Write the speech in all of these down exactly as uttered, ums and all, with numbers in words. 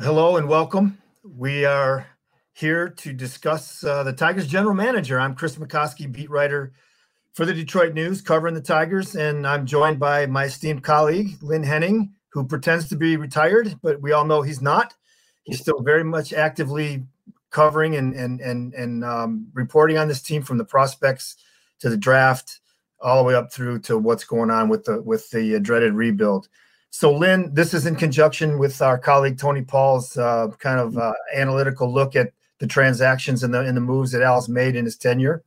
Hello and welcome. We are here to discuss uh, the Tigers' general manager. I'm Chris McCoskey, beat writer for the Detroit News, covering the Tigers, and I'm joined by my esteemed colleague, Lynn Henning, who pretends to be retired, but we all know he's not. He's still very much actively covering and and and and um, reporting on this team, from the prospects to the draft, all the way up through to what's going on with the with the dreaded rebuild. So, Lynn, this is in conjunction with our colleague Tony Paul's uh, kind of uh, analytical look at the transactions and the and the moves that Al's made in his tenure.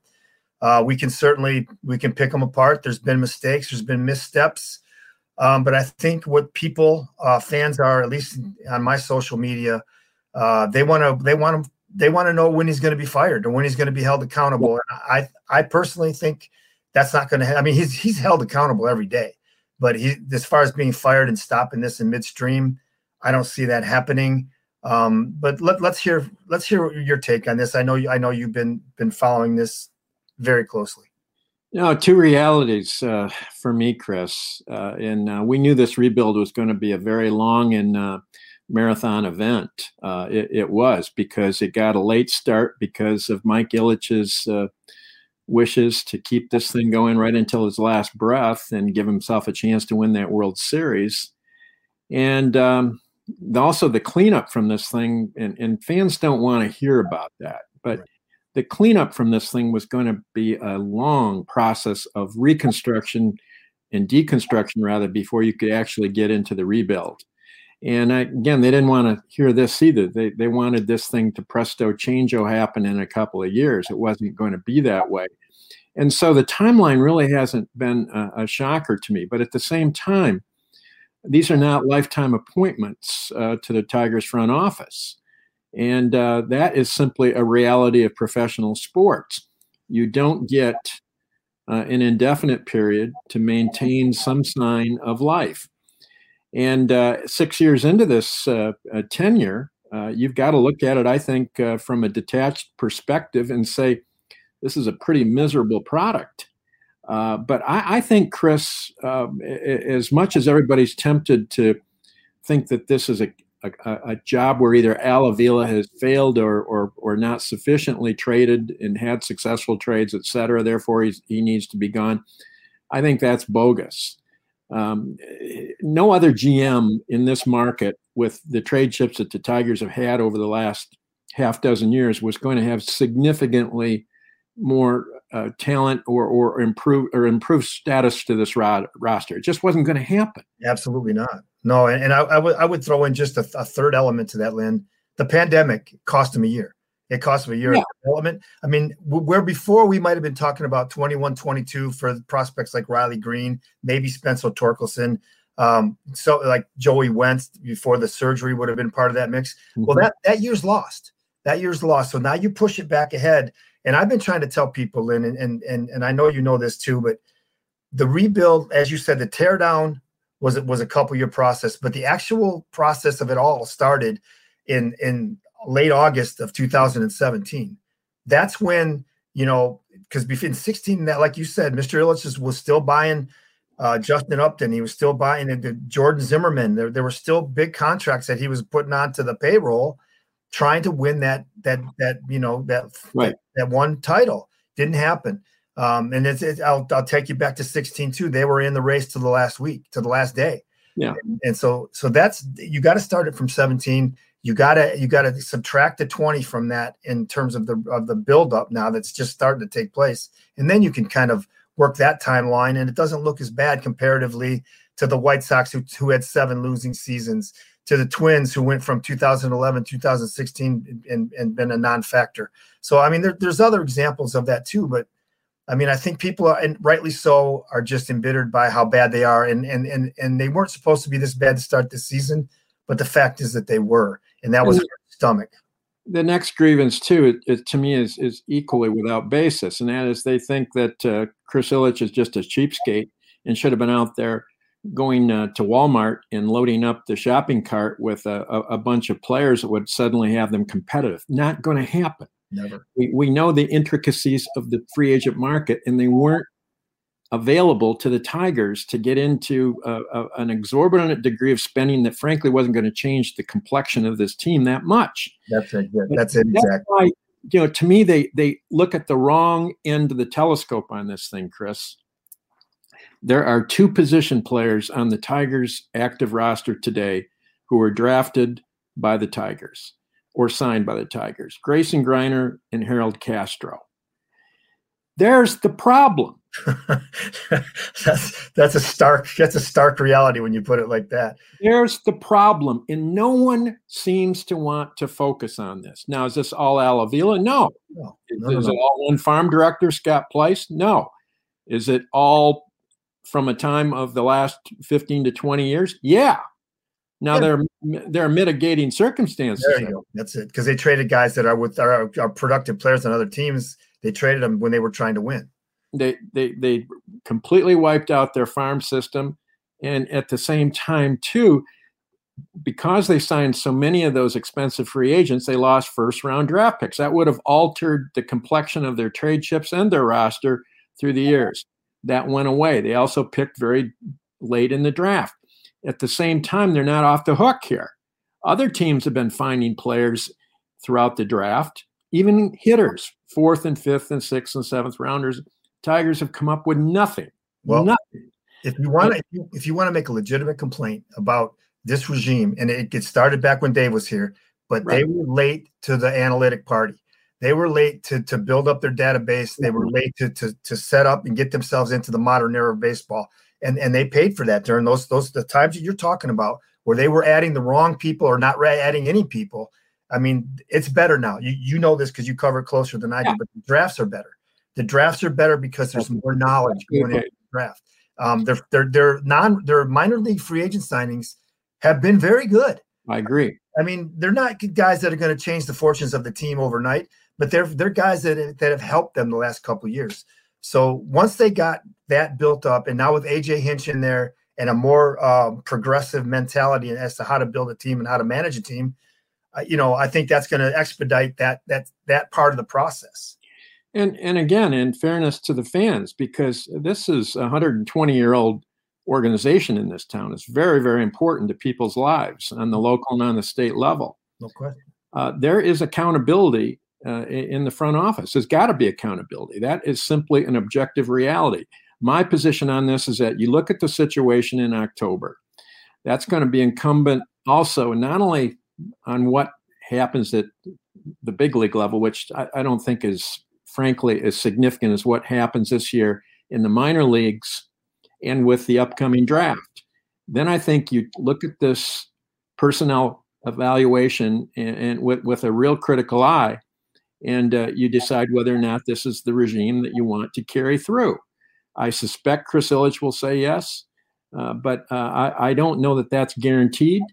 Uh, we can certainly we can pick them apart. There's been mistakes. There's been missteps. Um, but I think what people, uh, fans are, at least on my social media, uh, they want to they want to they want to know when he's going to be fired or when he's going to be held accountable. And I I personally think that's not going to happen. I mean, he's he's held accountable every day. But he, as far as being fired and stopping this in midstream, I don't see that happening. Um, but let, let's hear let's hear your take on this. I know you, I know you've been been following this very closely. No, two realities uh, for me, Chris. Uh, and uh, we knew this rebuild was going to be a very long and uh, marathon event. Uh, it, it was, because it got a late start because of Mike Ilitch's uh, wishes to keep this thing going right until his last breath and give himself a chance to win that World Series. And um, also the cleanup from this thing, and, and fans don't want to hear about that, but right. The cleanup from this thing was going to be a long process of reconstruction and deconstruction, rather, before you could actually get into the rebuild. And I, again, they didn't want to hear this either. They they wanted this thing to presto changeo happen in a couple of years. It wasn't going to be that way. And so the timeline really hasn't been a, a shocker to me. But at the same time, these are not lifetime appointments uh, to the Tigers front office. And uh, that is simply a reality of professional sports. You don't get uh, an indefinite period to maintain some sign of life. And uh, six years into this uh, uh, tenure, uh, you've got to look at it, I think, uh, from a detached perspective and say, this is a pretty miserable product. Uh, but I, I think, Chris, uh, as much as everybody's tempted to think that this is a A, a job where either Al Avila has failed or, or or not sufficiently traded and had successful trades, et cetera, therefore he's, he needs to be gone, I think that's bogus. Um, no other G M in this market, with the trade chips that the Tigers have had over the last half dozen years, was going to have significantly more uh, talent or or improve or improved status to this rod, roster. It just wasn't going to happen. Absolutely not. No, and, and I, I would I would throw in just a, th- a third element to that, Lynn. The pandemic cost him a year. It cost him a year yeah. of development. I mean, w- where before we might have been talking about twenty-one, twenty-two for prospects like Riley Green, maybe Spencer Torkelson, um, so like Joey Wentz before the surgery would have been part of that mix. Mm-hmm. Well, that, that year's lost. That year's lost. So now you push it back ahead. And I've been trying to tell people, Lynn, and and and, and I know you know this too, but the rebuild, as you said, the teardown, was it was a couple year process, but the actual process of it all started in in late August of two thousand seventeen. That's when, you know, because in sixteen, that, like you said, Mister Ilitch was still buying uh, Justin Upton. He was still buying the, the Jordan Zimmerman. There, there were still big contracts that he was putting onto the payroll, trying to win that that that you know that right. that, that one title. Didn't happen. Um, and it's, it's, I'll, I'll take you back to sixteen too. They were in the race to the last week, to the last day. Yeah. And, and so, so that's, you got to start it from seventeen. You gotta, you gotta subtract the twenty from that in terms of the, of the buildup now that's just starting to take place. And then you can kind of work that timeline, and it doesn't look as bad comparatively to the White Sox, who, who had seven losing seasons, to the Twins, who went from two thousand eleven, two thousand sixteen and, and been a non-factor. So, I mean, there, there's other examples of that too, but I mean, I think people are, and rightly so, are just embittered by how bad they are, and and and and they weren't supposed to be this bad to start this season. but the fact is that they were, and that was her stomach. The next grievance, too, it, it, to me, is is equally without basis, and that is they think that uh, Chris Ilitch is just a cheapskate and should have been out there going uh, to Walmart and loading up the shopping cart with a, a, a bunch of players that would suddenly have them competitive. Not going to happen. Never. We, we know the intricacies of the free agent market, and they weren't available to the Tigers to get into a, a, an exorbitant degree of spending that frankly wasn't going to change the complexion of this team that much. That's it. Yeah, that's it. Exactly. That's why, you know, to me, they, they look at the wrong end of the telescope on this thing, Chris. There are two position players on the Tigers active roster today who were drafted by the Tigers or signed by the Tigers, Grayson Greiner and Harold Castro. There's the problem. that's that's a stark that's a stark reality when you put it like that. There's the problem, and no one seems to want to focus on this. Now, is this all Al Avila? No. no, no is no, it no. all one farm director, Scott Pleiss? No. Is it all from a time of the last fifteen to twenty years? Yeah. Now, there there are mitigating circumstances. There you go. That's it. Because they traded guys that are with are, are productive players on other teams. They traded them when they were trying to win. They they they completely wiped out their farm system. And at the same time, too, because they signed so many of those expensive free agents, they lost first-round draft picks. That would have altered the complexion of their trade chips and their roster through the years. That went away. They also picked very late in the draft. At the same time, they're not off the hook here. Other teams have been finding players throughout the draft, even hitters, fourth and fifth and sixth and seventh rounders. Tigers have come up with nothing. Well, nothing. If you want to, if you want to make a legitimate complaint about this regime, and it gets started back when Dave was here, but right. They were late to the analytic party. They were late to, to build up their database. They were late to, to to set up and get themselves into the modern era of baseball, and and they paid for that during those those the times that you're talking about, where they were adding the wrong people or not adding any people. I mean, it's better now. You you know this because you cover it closer than I yeah. do. But the drafts are better. The drafts are better because there's more knowledge going into the draft. Um, their their their non their minor league free agent signings have been very good. I agree. I mean, they're not guys that are going to change the fortunes of the team overnight, but they're they're guys that that have helped them the last couple of years. So once they got that built up, and now with A J Hinch in there and a more uh, progressive mentality as to how to build a team and how to manage a team, uh, you know, I think that's going to expedite that that that part of the process. And and again, in fairness to the fans, because this is a one hundred twenty-year-old organization in this town. It's very, very important to people's lives on the local and on the state level. No question. Uh, there is accountability uh, in the front office. There's got to be accountability. That is simply an objective reality. My position on this is that you look at the situation in October. That's going to be incumbent also, not only on what happens at the big league level, which I, I don't think is frankly, as significant as what happens this year in the minor leagues and with the upcoming draft. Then I think you look at this personnel evaluation and, and with, with a real critical eye, and uh, you decide whether or not this is the regime that you want to carry through. I suspect Chris Ilitch will say yes, uh, but uh, I, I don't know that that's guaranteed.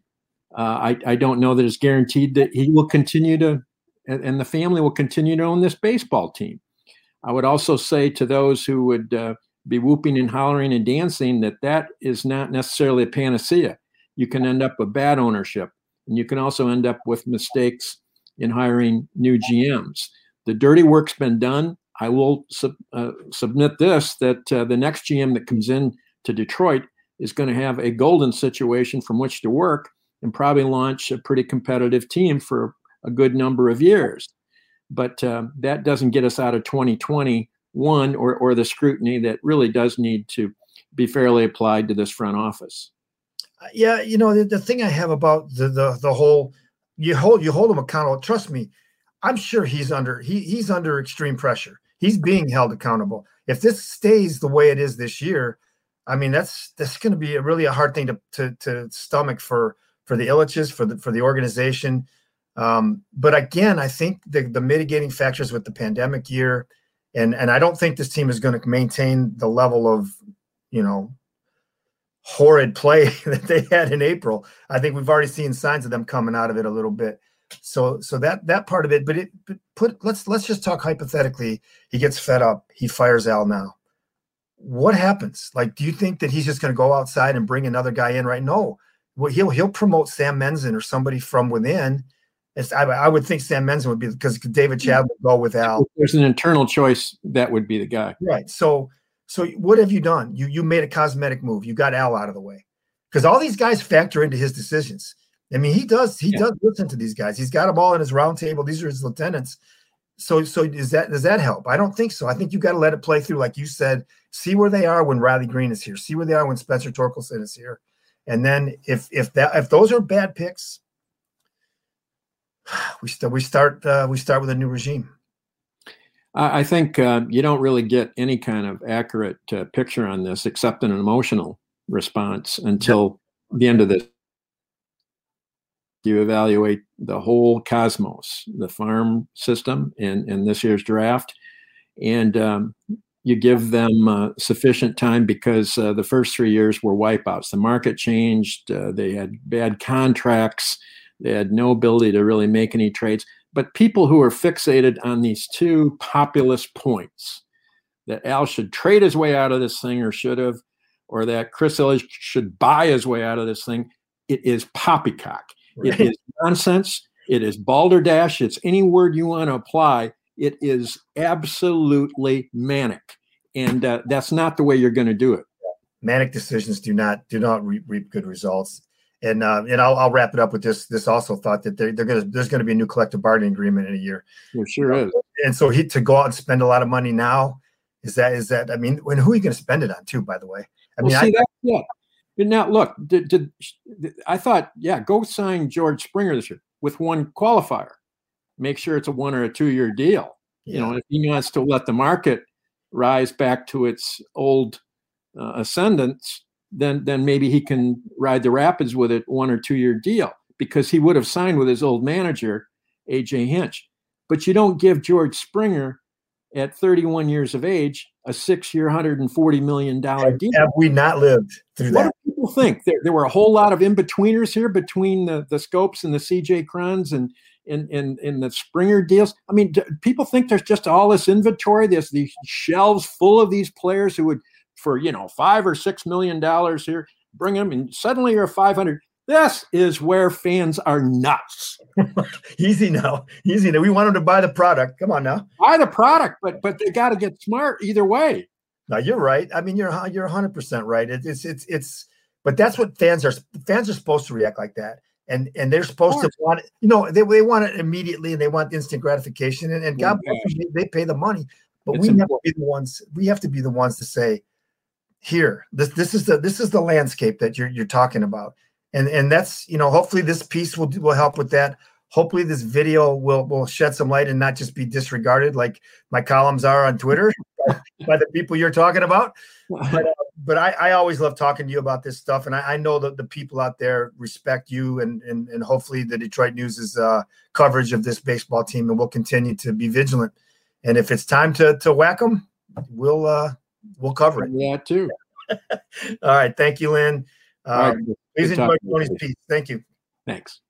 Uh, I, I don't know that it's guaranteed that he will continue to and the family will continue to own this baseball team. I would also say to those who would uh, be whooping and hollering and dancing that that is not necessarily a panacea. You can end up with bad ownership, and you can also end up with mistakes in hiring new G Ms. The dirty work's been done. I will sub, uh, submit this, that uh, the next G M that comes in to Detroit is going to have a golden situation from which to work and probably launch a pretty competitive team for a good number of years, but uh, that doesn't get us out of twenty twenty-one or, or the scrutiny that really does need to be fairly applied to this front office. Yeah. You know, the, the thing I have about the, the, the whole, you hold, you hold him accountable. Trust me. I'm sure he's under, he he's under extreme pressure. He's being held accountable. If this stays the way it is this year, I mean, that's, that's going to be a really a hard thing to, to, to stomach for, for the Ilitches, for the, for the organization. Um, but again, I think the, the mitigating factors with the pandemic year, and, and I don't think this team is going to maintain the level of, you know, horrid play that they had in April. I think we've already seen signs of them coming out of it a little bit. So, so that, that part of it, but it but put, let's, let's just talk hypothetically. He gets fed up. He fires Al now. What happens? Like, do you think that he's just going to go outside and bring another guy in? Right? No, well, he'll, he'll promote Sam Menzen or somebody from within. It's, I, I would think Sam Menzen would be, because David Chad would go with Al. If there's an internal choice, that would be the guy. Right. So, So what have you done? You you made a cosmetic move. You got Al out of the way, because all these guys factor into his decisions. I mean, he does he yeah. does listen to these guys. He's got them all in his round table. These are his lieutenants. So so is that does that help? I don't think so. I think you got to let it play through, like you said. See where they are when Riley Green is here. See where they are when Spencer Torkelson is here. And then if if that if those are bad picks, we still we start uh, we start with a new regime. I think uh, you don't really get any kind of accurate uh, picture on this, except an emotional response, until the end of this. You evaluate the whole cosmos, the farm system, and, and this year's draft, and um, you give them uh, sufficient time, because uh, the first three years were wipeouts. The market changed. Uh, they had bad contracts. They had no ability to really make any trades. But people who are fixated on these two populist points, that Al should trade his way out of this thing, or should have, or that Chris Ilitch should buy his way out of this thing, it is poppycock. Right. It is nonsense. It is balderdash. It's any word you want to apply. It is absolutely manic. And uh, that's not the way you're going to do it. Manic decisions do not do not re- reap good results. And uh, and I'll I'll wrap it up with this this also thought that they're, they're gonna there's gonna be a new collective bargaining agreement in a year. There sure is. And so he to go out and spend a lot of money now is that is that I mean, when who are you gonna spend it on too? By the way, I well, mean, see I, that, yeah. And now look, did, did I thought yeah, go sign George Springer this year with one qualifier, make sure it's a one or a two year deal. Yeah. You know, if he wants to let the market rise back to its old uh, ascendance. Then, then maybe he can ride the rapids with it, one or two year deal, because he would have signed with his old manager, A J Hinch. But you don't give George Springer, at thirty-one years of age, a six year, one hundred forty million dollars deal. Have we not lived through what that? What do people think? There, there were a whole lot of in betweeners here between the, the Scopes and the C J Crons and and and and the Springer deals. I mean, do people think there's just all this inventory? There's these shelves full of these players who would, for, you know, five or six million dollars here, bring them, and suddenly you're five hundred. This is where fans are nuts. Easy now. Easy now. We want them to buy the product. Come on now. Buy the product, but but they got to get smart either way. No, you're right. I mean, you're you're one hundred percent right. It, it's it's it's. But that's what fans are. Fans are supposed to react like that, and and they're supposed to want it. You know, they they want it immediately, and they want instant gratification. And, and God, yeah. they, they pay the money, but it's we important. have to be the ones. We have to be the ones to say, here, this this is the this is the landscape that you're you're talking about, and and that's, you know, hopefully this piece will will help with that. Hopefully this video will will shed some light and not just be disregarded like my columns are on Twitter by, by the people you're talking about. But, uh, but I, I always love talking to you about this stuff, and I, I know that the people out there respect you, and and and hopefully the Detroit News' uh, coverage of this baseball team, and we'll continue to be vigilant. And if it's time to to whack them, we'll. Uh, We'll cover it. Yeah, too. All right. Thank you, Lynn. Um, right. Please enjoy Tony's piece. Thank you. Thanks.